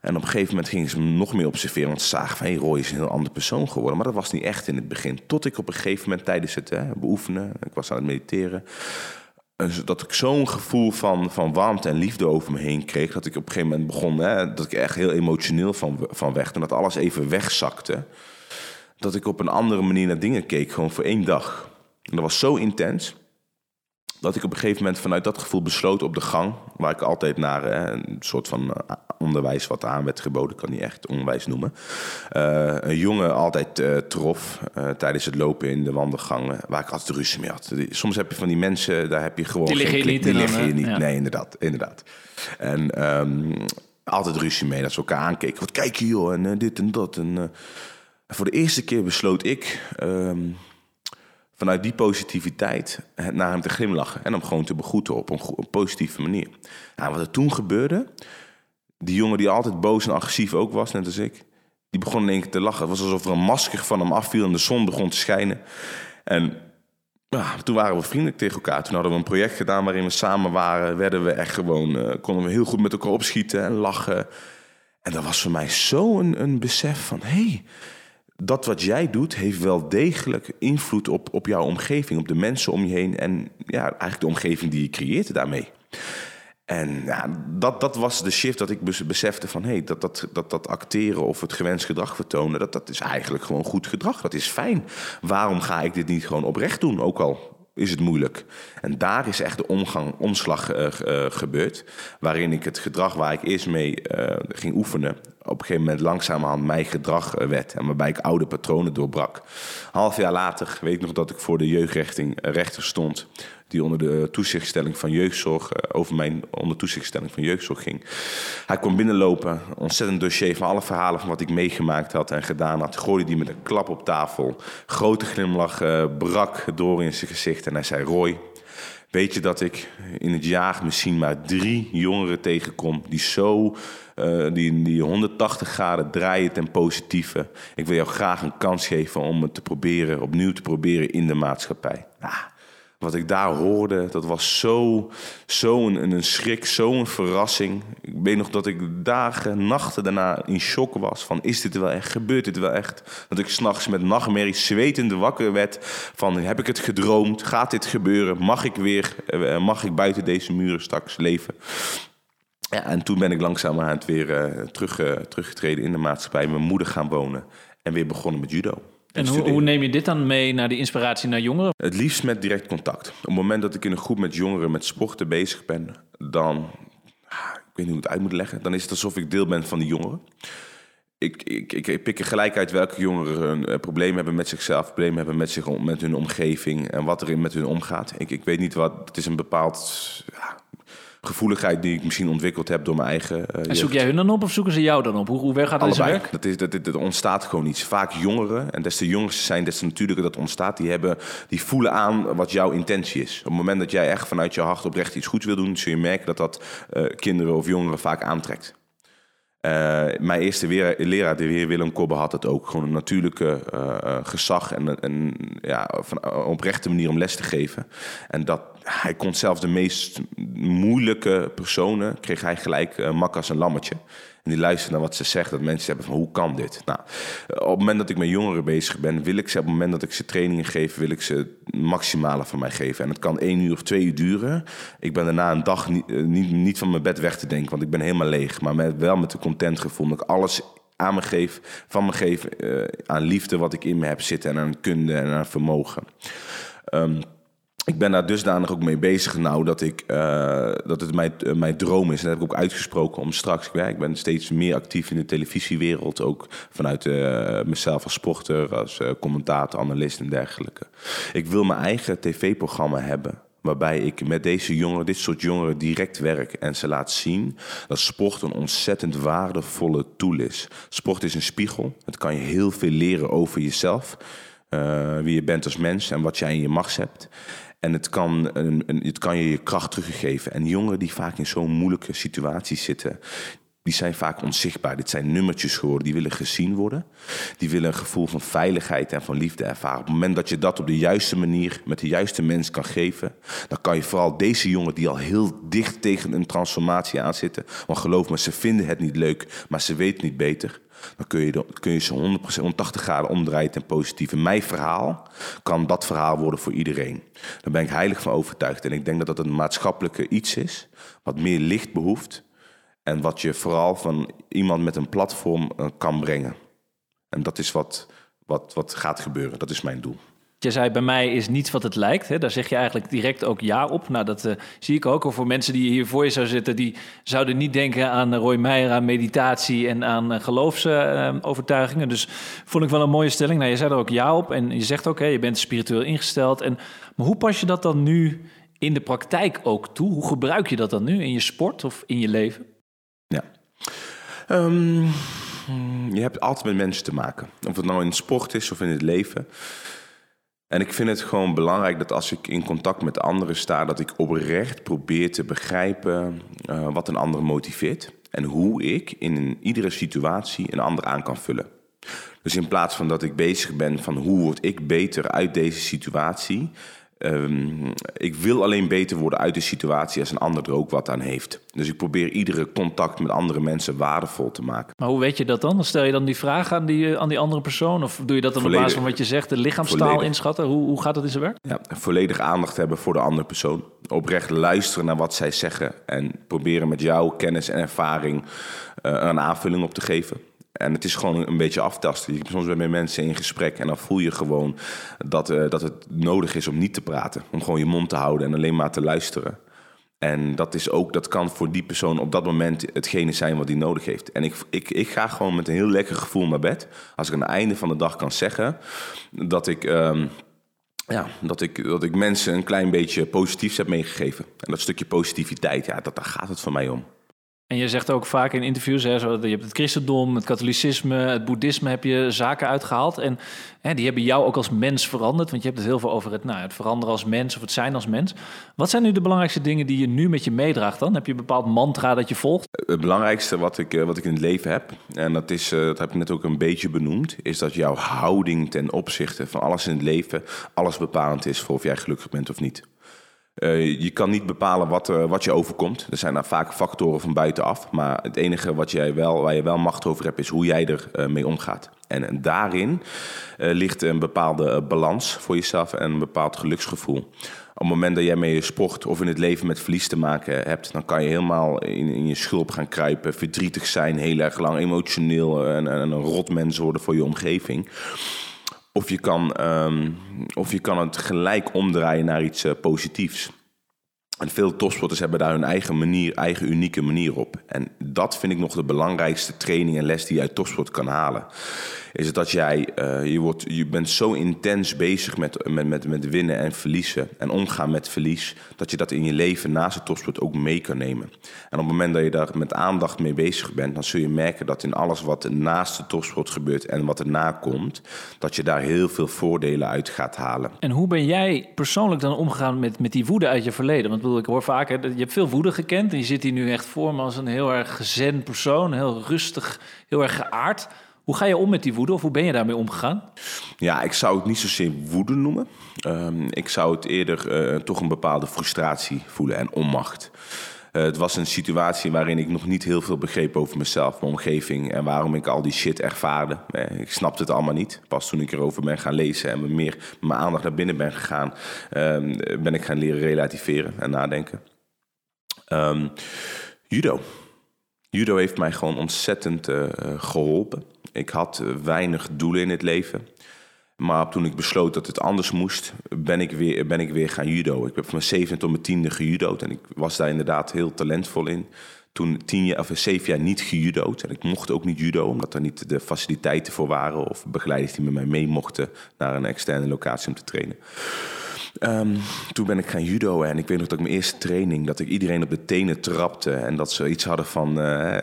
En op een gegeven moment gingen ze me nog meer observeren. Want ze zagen van, hé, hey, Roy is een heel ander persoon geworden. Maar dat was niet echt in het begin. Tot ik op een gegeven moment tijdens het hè, beoefenen, ik was aan het mediteren, dat ik zo'n gevoel van, van warmte en liefde over me heen kreeg, dat ik op een gegeven moment begon, hè, dat ik echt heel emotioneel van, van werd. En dat alles even wegzakte. Dat ik op een andere manier naar dingen keek, gewoon voor één dag. En dat was zo intens, dat ik op een gegeven moment vanuit dat gevoel besloot op de gang, waar ik altijd naar hè, een soort van onderwijs wat aan werd geboden, ik kan niet echt onderwijs noemen. Uh, een jongen altijd uh, trof uh, tijdens het lopen in de wandelgangen, waar ik altijd ruzie mee had. Soms heb je van die mensen, daar heb je gewoon... Die liggen hier niet. Die liggen hier niet, ja. Nee, inderdaad, inderdaad. En um, altijd ruzie mee, dat ze elkaar aankeken. Wat kijk je joh, en uh, dit en dat. En, uh, voor de eerste keer besloot ik... Um, vanuit die positiviteit naar hem te glimlachen en hem gewoon te begroeten op een, op een positieve manier. Nou, wat er toen gebeurde, die jongen die altijd boos en agressief ook was, net als ik, Die begon in één keer te lachen. Het was alsof er een masker van hem afviel en de zon begon te schijnen. En ja, toen waren we vriendelijk tegen elkaar. Toen hadden we een project gedaan waarin we samen waren. Werden we echt gewoon, uh, konden we heel goed met elkaar opschieten en lachen. En dat was voor mij zo'n een besef van... hey, dat wat jij doet heeft wel degelijk invloed op, op jouw omgeving. Op de mensen om je heen. En ja, eigenlijk de omgeving die je creëert daarmee. En ja, dat, dat was de shift dat ik besefte van... hey, dat, dat, dat, dat acteren of het gewenst gedrag vertonen... Dat, dat is eigenlijk gewoon goed gedrag. Dat is fijn. Waarom ga ik dit niet gewoon oprecht doen? Ook al is het moeilijk. En daar is echt de omgang, omslag uh, uh, gebeurd. Waarin ik het gedrag waar ik eerst mee uh, ging oefenen... op een gegeven moment langzamerhand mijn gedrag uh, werd. En waarbij ik oude patronen doorbrak. Half jaar later weet ik nog dat ik voor de jeugdrechting uh, rechter stond... die onder de toezichtstelling van jeugdzorg... Uh, over mijn onder toezichtstelling van jeugdzorg ging. Hij kwam binnenlopen, ontzettend dossier van alle verhalen... van wat ik meegemaakt had en gedaan had. Gooide die met een klap op tafel. Grote glimlach uh, brak door in zijn gezicht. En hij zei, Roy, weet je dat ik in het jaar misschien maar drie jongeren tegenkom... die zo uh, die, die honderdtachtig graden draaien ten positieve. Ik wil jou graag een kans geven om het te proberen, opnieuw te proberen in de maatschappij. Nou... Ah. Wat ik daar hoorde, dat was zo, zo een, een schrik, zo'n verrassing. Ik weet nog dat ik dagen, nachten daarna in shock was. Van, is dit wel echt? Gebeurt dit wel echt? Dat ik 's nachts met nachtmerries zwetende wakker werd. Van, heb ik het gedroomd? Gaat dit gebeuren? Mag ik weer? Mag ik buiten deze muren straks leven? Ja, en toen ben ik langzamerhand weer uh, terug, uh, teruggetreden in de maatschappij. Mijn moeder gaan wonen en weer begonnen met judo. En hoe, hoe neem je dit dan mee naar de inspiratie naar jongeren? Het liefst met direct contact. Op het moment dat ik in een groep met jongeren met sporten bezig ben... dan, ik weet niet hoe ik het uit moet leggen... dan is het alsof ik deel ben van die jongeren. Ik, ik, ik pik er gelijk uit welke jongeren een probleem hebben met zichzelf... problemen hebben met, zich, met hun omgeving en wat er met hun omgaat. Ik, ik weet niet wat, het is een bepaald... Ja, gevoeligheid die ik misschien ontwikkeld heb door mijn eigen... Uh, en zoek jij hun dan op of zoeken ze jou dan op? Hoe, hoe ver gaat allebei werk? Dat is, dat, dat, dat ontstaat gewoon iets. Vaak jongeren, en des te jonger ze zijn, des te natuurlijker dat ontstaat. Die, hebben, die voelen aan wat jouw intentie is. Op het moment dat jij echt vanuit je hart oprecht iets goeds wil doen... zul je merken dat dat uh, kinderen of jongeren vaak aantrekt. Uh, mijn eerste weer, leraar, de heer Willem Kobbe, had het ook. Gewoon een natuurlijke uh, gezag en, en ja, van, uh, oprechte manier om les te geven. En dat... Hij kon zelfs de meest moeilijke personen... kreeg hij gelijk uh, mak als een lammetje. En die luisteren naar wat ze zeggen. Dat mensen hebben van, hoe kan dit? Nou, op het moment dat ik met jongeren bezig ben... wil ik ze, op het moment dat ik ze trainingen geef... wil ik ze het maximale van mij geven. En het kan één uur of twee uur duren. Ik ben daarna een dag niet, niet, niet van mijn bed weg te denken... want ik ben helemaal leeg. Maar met, wel met de content gevoel dat ik alles... aan me geef, van me geef... Uh, aan liefde wat ik in me heb zitten... en aan kunde en aan vermogen. Um, Ik ben daar dusdanig ook mee bezig nou dat, ik, uh, dat het mijn, uh, mijn droom is. En dat heb ik ook uitgesproken om straks... Ja, ik ben steeds meer actief in de televisiewereld. Ook vanuit uh, mezelf als sporter, als uh, commentator, analist en dergelijke. Ik wil mijn eigen tv-programma hebben... waarbij ik met deze jongeren, dit soort jongeren direct werk... en ze laat zien dat sport een ontzettend waardevolle tool is. Sport is een spiegel. Het kan je heel veel leren over jezelf. Uh, wie je bent als mens en wat jij in je macht hebt... En het kan, het kan je je kracht teruggeven. En jongeren die vaak in zo'n moeilijke situatie zitten... die zijn vaak onzichtbaar. Dit zijn nummertjes geworden. Die willen gezien worden. Die willen een gevoel van veiligheid en van liefde ervaren. Op het moment dat je dat op de juiste manier... met de juiste mens kan geven... dan kan je vooral deze jongeren die al heel dicht tegen een transformatie aan zitten... want geloof me, ze vinden het niet leuk, maar ze weten niet beter... dan kun je, de, kun je ze honderdtachtig graden omdraaien ten positieve. Mijn verhaal kan dat verhaal worden voor iedereen. Daar ben ik heilig van overtuigd. En ik denk dat dat een maatschappelijke iets is... wat meer licht behoeft... en wat je vooral van iemand met een platform kan brengen. En dat is wat, wat, wat gaat gebeuren. Dat is mijn doel. Je zei, bij mij is niets wat het lijkt. Hè? Daar zeg je eigenlijk direct ook ja op. Nou, dat uh, zie ik ook. Of voor mensen die hier voor je zou zitten... die zouden niet denken aan Roy Meijer, aan meditatie... en aan uh, geloofsovertuigingen. Uh, dus vond ik wel een mooie stelling. Nou, je zei er ook ja op. En je zegt ook, hè, je bent spiritueel ingesteld. En, maar hoe pas je dat dan nu in de praktijk ook toe? Hoe gebruik je dat dan nu in je sport of in je leven? Ja. Um, je hebt altijd met mensen te maken. Of het nou in sport is of in het leven... En ik vind het gewoon belangrijk dat als ik in contact met anderen sta... dat ik oprecht probeer te begrijpen uh, wat een ander motiveert... en hoe ik in een, iedere situatie een ander aan kan vullen. Dus in plaats van dat ik bezig ben van hoe word ik beter uit deze situatie... Um, ik wil alleen beter worden uit de situatie als een ander er ook wat aan heeft. Dus ik probeer iedere contact met andere mensen waardevol te maken. Maar hoe weet je dat dan? Stel je dan die vraag aan die, aan die andere persoon? Of doe je dat dan volledig, op basis van wat je zegt, de lichaamstaal volledig. Inschatten? Hoe, hoe gaat dat in zijn werk? Ja, volledig aandacht hebben voor de andere persoon. Oprecht luisteren naar wat zij zeggen. En proberen met jouw kennis en ervaring uh, een aanvulling op te geven. En het is gewoon een beetje aftasten. Je bent soms met mensen in gesprek en dan voel je gewoon dat, uh, dat het nodig is om niet te praten. Om gewoon je mond te houden en alleen maar te luisteren. En dat is ook, dat kan voor die persoon op dat moment hetgene zijn wat die nodig heeft. En ik, ik, ik ga gewoon met een heel lekker gevoel naar bed. Als ik aan het einde van de dag kan zeggen dat ik, uh, ja, dat ik, dat ik mensen een klein beetje positiefs heb meegegeven. En dat stukje positiviteit, ja, dat, daar gaat het voor mij om. En je zegt ook vaak in interviews, hè, zo, je hebt het christendom, het katholicisme, het boeddhisme, heb je zaken uitgehaald. En hè, die hebben jou ook als mens veranderd, want je hebt het heel veel over het, nou, het veranderen als mens of het zijn als mens. Wat zijn nu de belangrijkste dingen die je nu met je meedraagt dan? Heb je een bepaald mantra dat je volgt? Het belangrijkste wat ik, wat ik in het leven heb, en dat, is, dat heb ik net ook een beetje benoemd, is dat jouw houding ten opzichte van alles in het leven, alles bepalend is voor of jij gelukkig bent of niet. Uh, je kan niet bepalen wat, uh, wat je overkomt. Er zijn daar vaak factoren van buitenaf. Maar het enige wat jij wel, waar je wel macht over hebt, is hoe jij er uh, mee omgaat. En, en daarin uh, ligt een bepaalde uh, balans voor jezelf en een bepaald geluksgevoel. Op het moment dat jij met je sport of in het leven met verlies te maken hebt, dan kan je helemaal in, in je schulp gaan kruipen, verdrietig zijn, heel erg lang, emotioneel en, en een rotmens worden voor je omgeving. Of je kan, um, of je kan het gelijk omdraaien naar iets uh, positiefs. En veel topsporters hebben daar hun eigen manier, eigen unieke manier op. En dat vind ik nog de belangrijkste training en les die je uit topsport kan halen. Is het dat jij, uh, je, wordt, je bent zo intens bezig met, met, met, met winnen en verliezen en omgaan met verlies, dat je dat in je leven naast de topsport ook mee kan nemen. En op het moment dat je daar met aandacht mee bezig bent, dan zul je merken dat in alles wat naast de topsport gebeurt en wat erna komt, dat je daar heel veel voordelen uit gaat halen. En hoe ben jij persoonlijk dan omgegaan met, met die woede uit je verleden? Want ik hoor vaak, hè, je hebt veel woede gekend en je zit hier nu echt voor me als een heel erg zen persoon, heel rustig, heel erg geaard. Hoe ga je om met die woede of hoe ben je daarmee omgegaan? Ja, ik zou het niet zozeer woede noemen. Um, ik zou het eerder uh, toch een bepaalde frustratie voelen en onmacht. Uh, het was een situatie waarin ik nog niet heel veel begreep over mezelf, mijn omgeving en waarom ik al die shit ervaarde. Uh, ik snapte het allemaal niet. Pas toen ik erover ben gaan lezen en meer mijn aandacht naar binnen ben gegaan, uh, ben ik gaan leren relativeren en nadenken. Um, judo. Judo heeft mij gewoon ontzettend uh, geholpen. Ik had weinig doelen in het leven. Maar toen ik besloot dat het anders moest, ben ik weer, ben ik weer gaan judo. Ik heb van mijn zevende tot mijn tiende gejudo'd. En ik was daar inderdaad heel talentvol in. Toen tien jaar, of zeven jaar niet gejudo'd. En ik mocht ook niet judo, omdat er niet de faciliteiten voor waren. Of begeleiders die met mij mee mochten naar een externe locatie om te trainen. Um, toen ben ik gaan judo en ik weet nog dat ik mijn eerste training, dat ik iedereen op de tenen trapte en dat ze iets hadden van, uh,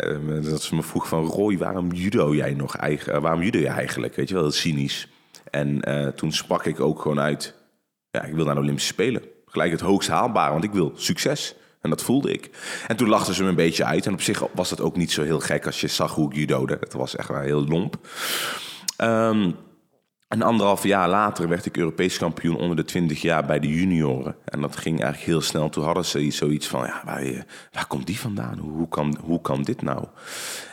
dat ze me vroeg van Roy, waarom judo jij nog eigen, waarom judo jij eigenlijk? Weet je wel, heel cynisch. En uh, toen sprak ik ook gewoon uit, ja, ik wil naar de Olympische Spelen. Gelijk het hoogst haalbare, want ik wil succes. En dat voelde ik. En toen lachten ze me een beetje uit en op zich was dat ook niet zo heel gek als je zag hoe ik judode. Dat was echt wel heel lomp. Um, En anderhalf jaar later werd ik Europees kampioen onder de twintig jaar bij de junioren. En dat ging eigenlijk heel snel. Toen hadden ze zoiets van, ja, waar, waar komt die vandaan? Hoe, hoe, kan, hoe kan dit nou?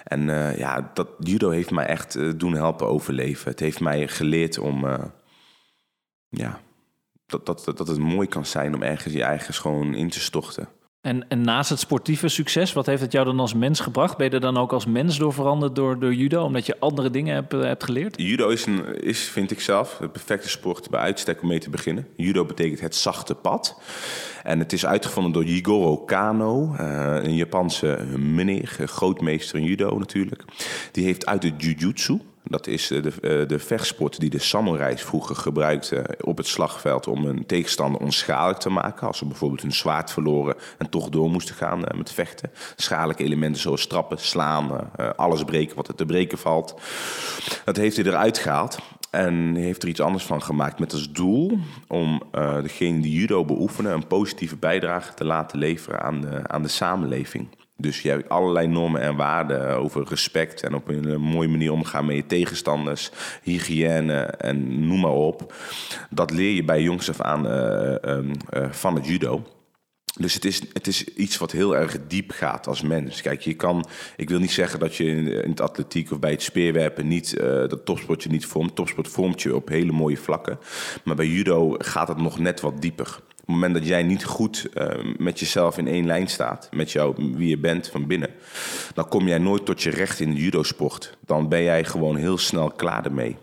En uh, ja, dat judo heeft mij echt uh, doen helpen overleven. Het heeft mij geleerd om, uh, ja, dat, dat, dat het mooi kan zijn om ergens je eigen schoon in te storten. En, en naast het sportieve succes, wat heeft het jou dan als mens gebracht? Ben je er dan ook als mens door veranderd door, door judo? Omdat je andere dingen hebt, hebt geleerd? Judo is, een, is, vind ik zelf, het perfecte sport bij uitstek om mee te beginnen. Judo betekent het zachte pad. En het is uitgevonden door Jigoro Kano, een Japanse meneer, grootmeester in judo natuurlijk. Die heeft uit de jujutsu, dat is de, de vechtsport die de samurais vroeger gebruikten op het slagveld om een tegenstander onschadelijk te maken. Als ze bijvoorbeeld hun zwaard verloren en toch door moesten gaan met vechten. Schadelijke elementen zoals trappen, slaan, alles breken wat er te breken valt. Dat heeft hij eruit gehaald. En heeft er iets anders van gemaakt met als doel om uh, degene die judo beoefenen een positieve bijdrage te laten leveren aan de, aan de samenleving. Dus je hebt allerlei normen en waarden over respect en op een mooie manier omgaan met je tegenstanders, hygiëne en noem maar op. Dat leer je bij jongs af aan uh, um, uh, van het judo. Dus het is, het is iets wat heel erg diep gaat als mens. Kijk, je kan, ik wil niet zeggen dat je in, in het atletiek of bij het speerwerpen niet, uh, dat topsport je niet vormt. Topsport vormt je op hele mooie vlakken. Maar bij judo gaat het nog net wat dieper. Op het moment dat jij niet goed uh, met jezelf in één lijn staat, met jou, wie je bent van binnen, dan kom jij nooit tot je recht in de judosport. Dan ben jij gewoon heel snel klaar ermee.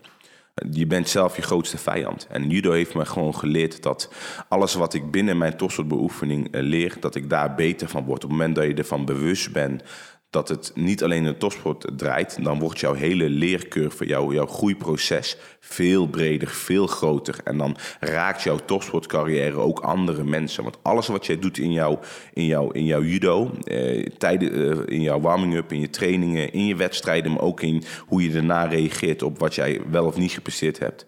Je bent zelf je grootste vijand. En judo heeft mij gewoon geleerd dat alles wat ik binnen mijn topsportbeoefening leer, dat ik daar beter van word. Op het moment dat je ervan bewust bent dat het niet alleen een topsport draait, dan wordt jouw hele leercurve, jouw, jouw groeiproces veel breder, veel groter. En dan raakt jouw topsportcarrière ook andere mensen. Want alles wat jij doet in jouw, in jouw, in jouw judo, eh, tijden, eh, in jouw warming-up, in je trainingen, in je wedstrijden, maar ook in hoe je daarna reageert op wat jij wel of niet gepresteerd hebt,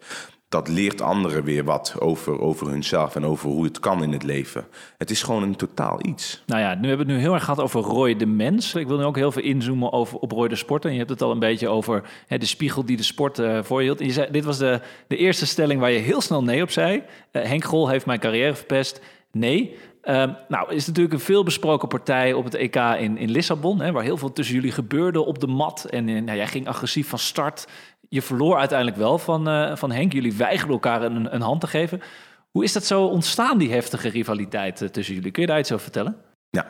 dat leert anderen weer wat over, over hunzelf en over hoe het kan in het leven. Het is gewoon een totaal iets. Nou ja, nu hebben we het nu heel erg gehad over Roy de mens. Ik wil nu ook heel veel inzoomen over, op Roy de sport. En je hebt het al een beetje over hè, de spiegel die de sport uh, voor je hield. En je zei, dit was de, de eerste stelling waar je heel snel nee op zei. Uh, Henk Grol heeft mijn carrière verpest. Nee. Uh, nou, is natuurlijk een veelbesproken partij op het E K in, in Lissabon, hè, waar heel veel tussen jullie gebeurde op de mat. En uh, nou, jij ging agressief van start. Je verloor uiteindelijk wel van, uh, van Henk. Jullie weigerden elkaar een, een hand te geven. Hoe is dat zo ontstaan, die heftige rivaliteit uh, tussen jullie? Kun je daar iets over vertellen? Ja,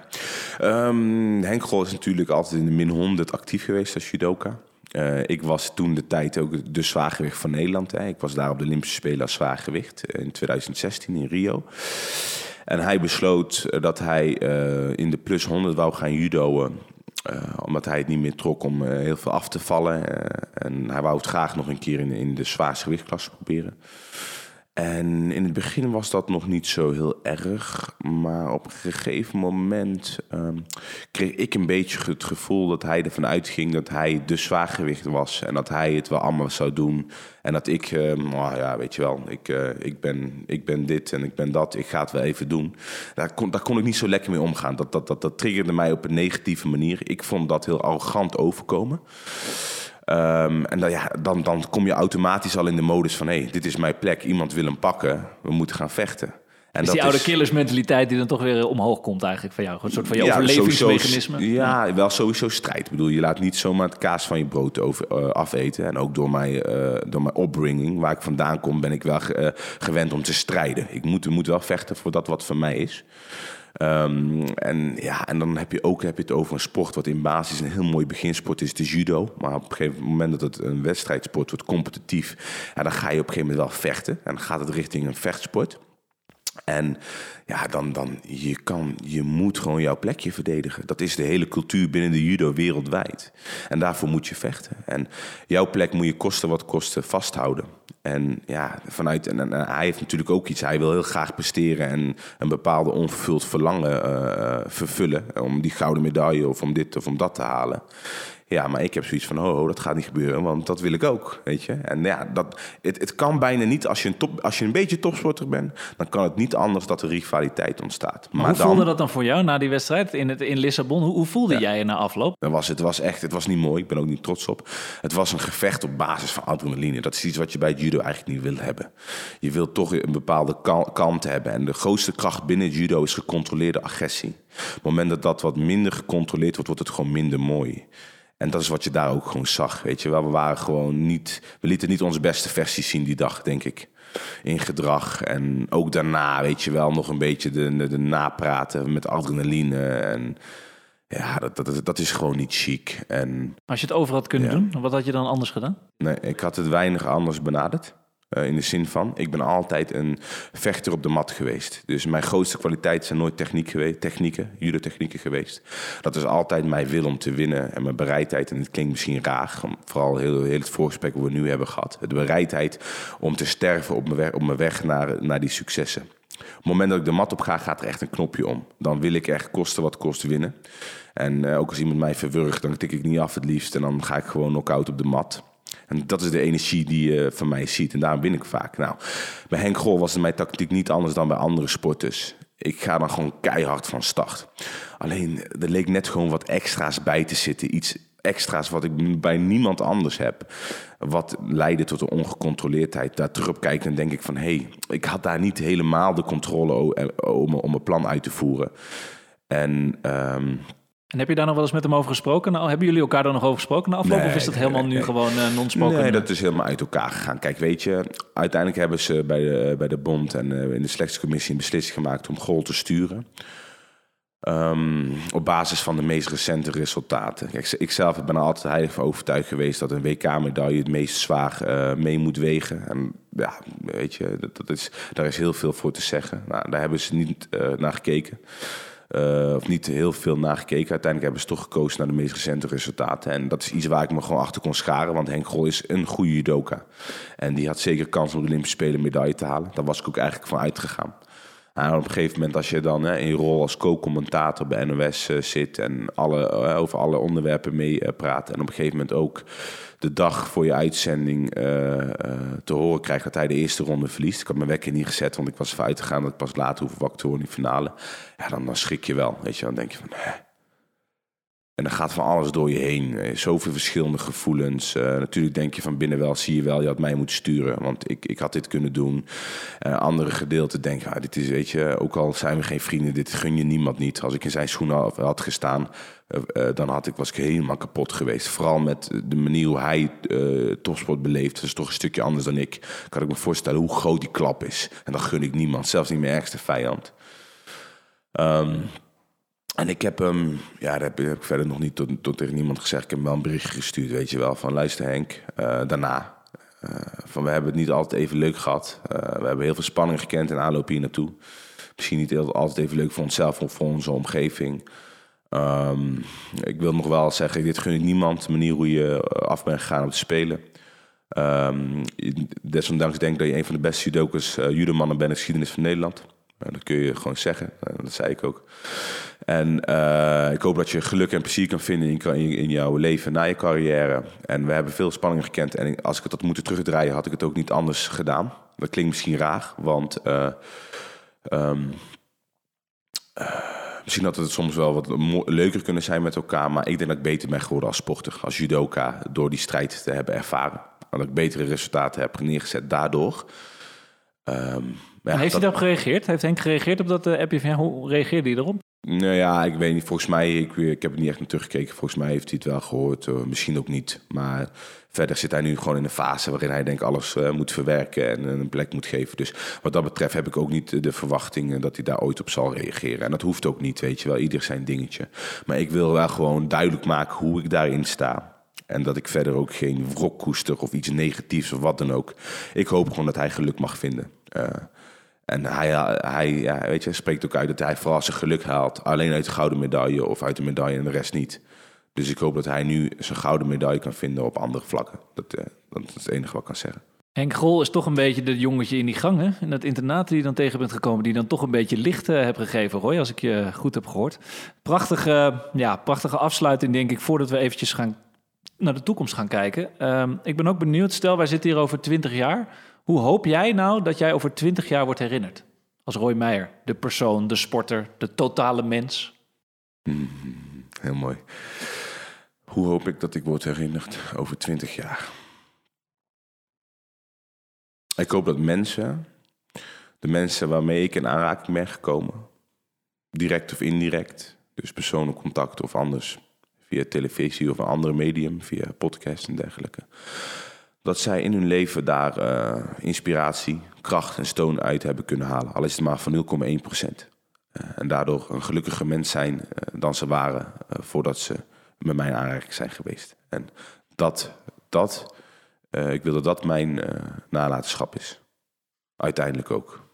um, Henk Grol is natuurlijk altijd in de min honderd actief geweest als judoka. Uh, ik was toen de tijd ook de zwaargewicht van Nederland. Hè. Ik was daar op de Olympische Spelen als zwaargewicht in twintig zestien in Rio. En hij besloot dat hij uh, in de plus honderd wou gaan judoën. Uh, omdat hij het niet meer trok om uh, heel veel af te vallen. Uh, en hij wou het graag nog een keer in, in de zwaarste gewichtklasse proberen. En in het begin was dat nog niet zo heel erg. Maar op een gegeven moment um, kreeg ik een beetje het gevoel dat hij ervan uitging dat hij de zwaargewicht was. En dat hij het wel allemaal zou doen. En dat ik, uh, oh ja, weet je wel, ik, uh, ik, ben, ik ben dit en ik ben dat. Ik ga het wel even doen. Daar kon, daar kon ik niet zo lekker mee omgaan. Dat, dat, dat, dat triggerde mij op een negatieve manier. Ik vond dat heel arrogant overkomen. Um, en dan, ja, dan, dan kom je automatisch al in de modus van hé, hey, dit is mijn plek, iemand wil hem pakken, we moeten gaan vechten. En is dat die oude is killersmentaliteit die dan toch weer omhoog komt eigenlijk van jou? Een soort van je ja, overlevingsmechanisme? Sowieso, ja, ja, wel sowieso strijd. Ik bedoel, je laat niet zomaar het kaas van je brood over, uh, afeten. En ook door mijn, uh, door mijn opbringing, waar ik vandaan kom, ben ik wel uh, gewend om te strijden. Ik moet, moet wel vechten voor dat wat van mij is. Um, en, ja, en dan heb je ook heb je het over een sport wat in basis een heel mooi beginsport is, de judo. Maar op een gegeven moment dat het een wedstrijdsport wordt, competitief, ja, dan ga je op een gegeven moment wel vechten. En dan gaat het richting een vechtsport. En ja, dan, dan je, kan, je moet gewoon jouw plekje verdedigen. Dat is de hele cultuur binnen de judo wereldwijd. En daarvoor moet je vechten. En jouw plek moet je kosten wat kosten vasthouden. En ja, vanuit, en, en, en hij heeft natuurlijk ook iets. Hij wil heel graag presteren en een bepaalde onvervuld verlangen uh, vervullen. Om die gouden medaille of om dit of om dat te halen. Ja, maar ik heb zoiets van, oh, dat gaat niet gebeuren, want dat wil ik ook, weet je. En ja, dat, het, het kan bijna niet, als je, een top, als je een beetje topsporter bent, dan kan het niet anders dat er rivaliteit ontstaat. Maar hoe dan, voelde dat dan voor jou na die wedstrijd in, het, in Lissabon? Hoe, hoe voelde ja, jij je na afloop? Dat was, het was echt, het was niet mooi, ik ben ook niet trots op. Het was een gevecht op basis van adrenaline. Dat is iets wat je bij het judo eigenlijk niet wil hebben. Je wilt toch een bepaalde kant hebben. En de grootste kracht binnen het judo is gecontroleerde agressie. Op het moment dat dat wat minder gecontroleerd wordt, wordt het gewoon minder mooi. En dat is wat je daar ook gewoon zag, weet je wel. We waren gewoon niet, we lieten niet onze beste versies zien die dag, denk ik. In gedrag en ook daarna, weet je wel, nog een beetje de, de, de napraten met adrenaline. En ja, dat, dat, dat is gewoon niet chic. En als je het over had kunnen ja. doen, wat had je dan anders gedaan? Nee, ik had het weinig anders benaderd. Uh, in de zin van, ik ben altijd een vechter op de mat geweest. Dus mijn grootste kwaliteit zijn nooit techniek geweest, technieken, judotechnieken geweest. Dat is altijd mijn wil om te winnen en mijn bereidheid. En het klinkt misschien raar, vooral heel, heel het voorgesprek wat we nu hebben gehad. De bereidheid om te sterven op mijn weg, op mijn weg naar, naar die successen. Op het moment dat ik de mat op ga, gaat er echt een knopje om. Dan wil ik echt kosten wat kost winnen. En uh, ook als iemand mij verwurgt, dan tik ik niet af het liefst. En dan ga ik gewoon knock-out op de mat. En dat is de energie die je van mij ziet. En daarom win ik vaak. Nou, bij Henk Grol was mijn tactiek niet anders dan bij andere sporters. Ik ga dan gewoon keihard van start. Alleen, er leek net gewoon wat extra's bij te zitten. Iets extra's wat ik bij niemand anders heb. Wat leidde tot een ongecontroleerdheid. Daar terug kijken en denk ik van... hé, hey, ik had daar niet helemaal de controle om, om mijn plan uit te voeren. En, um... en heb je daar nog wel eens met hem over gesproken? Nou, hebben jullie elkaar daar nog over gesproken na afloop? Nee, of is dat helemaal nee, nu gewoon uh, non-spoken? Nee, dat is helemaal uit elkaar gegaan. Kijk, weet je, uiteindelijk hebben ze bij de, bij de bond en uh, in de selectiecommissie een beslissing gemaakt om Grol te sturen. Um, op basis van de meest recente resultaten. Kijk, ik zelf ben er altijd heilig van overtuigd geweest dat een W K-medaille het meest zwaar uh, mee moet wegen. En ja, weet je, dat, dat is, daar is heel veel voor te zeggen. Nou, daar hebben ze niet uh, naar gekeken. Uh, of niet heel veel naar gekeken. Uiteindelijk hebben ze toch gekozen naar de meest recente resultaten. En dat is iets waar ik me gewoon achter kon scharen. Want Henk Grol is een goede judoka. En die had zeker kans om de Olympische Spelen medaille te halen. Daar was ik ook eigenlijk van uitgegaan. En op een gegeven moment, als je dan hè, in je rol als co-commentator bij N O S uh, zit... en alle, uh, over alle onderwerpen mee uh, praat... en op een gegeven moment ook de dag voor je uitzending uh, uh, te horen krijgt... dat hij de eerste ronde verliest. Ik had mijn wekker niet gezet, want ik was ervan uitgegaan... dat ik pas later hoef wakker te worden in de finale. Ja, dan, dan schrik je wel, weet je. Dan denk je van... Hè. En dan gaat van alles door je heen. Zoveel verschillende gevoelens. Uh, natuurlijk denk je van binnen wel, zie je wel, je had mij moeten sturen. Want ik, ik had dit kunnen doen. Uh, andere gedeelten denken, ah, dit is, weet je, ook al zijn we geen vrienden, dit gun je niemand niet. Als ik in zijn schoenen had, had gestaan, uh, uh, dan had ik, was ik helemaal kapot geweest. Vooral met de manier hoe hij uh, topsport beleeft. Dat is toch een stukje anders dan ik. Kan ik me voorstellen hoe groot die klap is. En dat gun ik niemand, zelfs niet mijn ergste vijand. Um, En ik heb hem, um, ja, dat heb, dat heb ik verder nog niet tot, tot tegen niemand gezegd. Ik heb hem wel een berichtje gestuurd, weet je wel. Van luister Henk, uh, daarna. Uh, van we hebben het niet altijd even leuk gehad. Uh, we hebben heel veel spanning gekend en aanloop hier naartoe. Misschien niet altijd even leuk voor onszelf of voor onze omgeving. Um, ik wil nog wel zeggen, dit gun ik niemand. De manier hoe je af bent gegaan om te spelen. Um, desondanks denk ik dat je een van de beste judokas, uh, judomannen bent in de geschiedenis van Nederland. Dat kun je gewoon zeggen, dat zei ik ook. En uh, ik hoop dat je geluk en plezier kan vinden in, in jouw leven na je carrière. En we hebben veel spanningen gekend. En als ik het had moeten terugdraaien, had ik het ook niet anders gedaan. Dat klinkt misschien raar, want uh, um, uh, misschien had het soms wel wat mo- leuker kunnen zijn met elkaar. Maar ik denk dat ik beter ben geworden als sporter, als judoka, door die strijd te hebben ervaren. Dat ik betere resultaten heb neergezet daardoor. Um, Ja, heeft dat... hij daarop gereageerd? Heeft Henk gereageerd op dat appje van hoe reageerde hij erop? Nou ja, ik weet niet. Volgens mij, ik, ik heb er niet echt naar teruggekeken. Volgens mij heeft hij het wel gehoord. Uh, misschien ook niet. Maar verder zit hij nu gewoon in een fase waarin hij denk alles uh, moet verwerken en uh, een plek moet geven. Dus wat dat betreft heb ik ook niet de verwachting dat hij daar ooit op zal reageren. En dat hoeft ook niet, weet je wel. Ieder zijn dingetje. Maar ik wil wel gewoon duidelijk maken hoe ik daarin sta. En dat ik verder ook geen wrok koester of iets negatiefs of wat dan ook. Ik hoop gewoon dat hij geluk mag vinden. Uh, En hij, hij ja, weet je, spreekt ook uit dat hij vooral zijn geluk haalt. Alleen uit de gouden medaille of uit de medaille en de rest niet. Dus ik hoop dat hij nu zijn gouden medaille kan vinden op andere vlakken. Dat, dat is het enige wat ik kan zeggen. Henk Grol is toch een beetje dat jongetje in die gang, hè? En dat internaat die je dan tegen bent gekomen, die dan toch een beetje licht uh, hebt gegeven, Roy, als ik je goed heb gehoord. Prachtige, ja, prachtige afsluiting, denk ik, voordat we eventjes gaan naar de toekomst gaan kijken. Uh, ik ben ook benieuwd, stel wij zitten hier over twintig jaar... Hoe hoop jij nou dat jij over twintig jaar wordt herinnerd? Als Roy Meijer, de persoon, de sporter, de totale mens. Mm, heel mooi. Hoe hoop ik dat ik word herinnerd over twintig jaar? Ik hoop dat mensen, de mensen waarmee ik in aanraking ben gekomen... direct of indirect, dus persoonlijk contact of anders... via televisie of een ander medium, via podcast en dergelijke... dat zij in hun leven daar uh, inspiratie, kracht en steun uit hebben kunnen halen. Al is het maar van nul komma één procent. Uh, en daardoor een gelukkiger mens zijn uh, dan ze waren... Uh, voordat ze met mij in aanraking zijn geweest. En dat, dat uh, ik wil dat dat mijn uh, nalatenschap is. Uiteindelijk ook.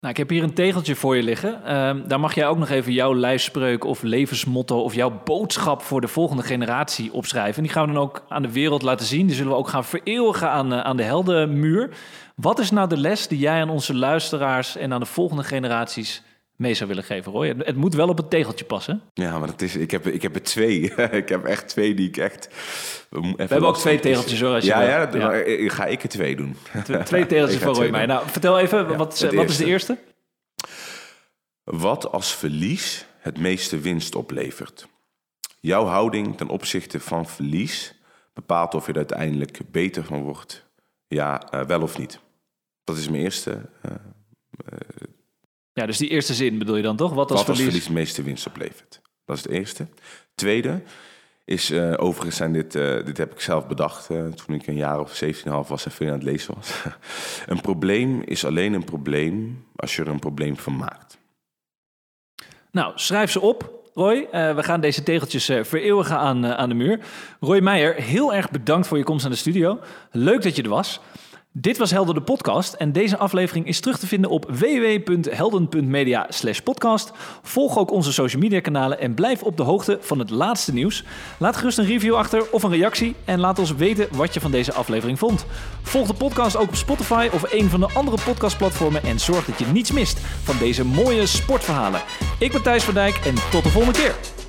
Nou, ik heb hier een tegeltje voor je liggen. Uh, daar mag jij ook nog even jouw lijfspreuk of levensmotto... of jouw boodschap voor de volgende generatie opschrijven. En die gaan we dan ook aan de wereld laten zien. Die zullen we ook gaan vereeuwigen aan, uh, aan de heldenmuur. Wat is nou de les die jij aan onze luisteraars... en aan de volgende generaties mee zou willen geven, Roy? Het moet wel op het tegeltje passen. Ja, maar dat is, ik, heb, ik heb er twee. Ik heb echt twee die ik echt... We hebben ook twee tegeltjes hoor. Als je ja, ja, ja, ga ik er twee doen. Twee, twee tegeltjes van Roy Meijer. Nou, vertel even, ja, wat, wat is de eerste? Wat als verlies het meeste winst oplevert? Jouw houding ten opzichte van verlies bepaalt of je er uiteindelijk beter van wordt. Ja, uh, wel of niet. Dat is mijn eerste... Uh, uh, ja, dus die eerste zin bedoel je dan toch? Wat als, wat als verlies... verlies het meeste winst oplevert? Dat is de eerste. Tweede is, uh, overigens zijn dit... Uh, dit heb ik zelf bedacht uh, toen ik een jaar of zeventien komma vijf was en veel aan het lezen was. Een probleem is alleen een probleem als je er een probleem van maakt. Nou, schrijf ze op. Roy, uh, we gaan deze tegeltjes uh, vereeuwigen aan, uh, aan de muur. Roy Meijer, heel erg bedankt voor je komst aan de studio. Leuk dat je er was. Dit was Helden de podcast en deze aflevering is terug te vinden op www.helden.media slash podcast. Volg ook onze social media kanalen en blijf op de hoogte van het laatste nieuws. Laat gerust een review achter of een reactie en laat ons weten wat je van deze aflevering vond. Volg de podcast ook op Spotify of een van de andere podcastplatformen en zorg dat je niets mist van deze mooie sportverhalen. Ik ben Thijs van Dijk en tot de volgende keer.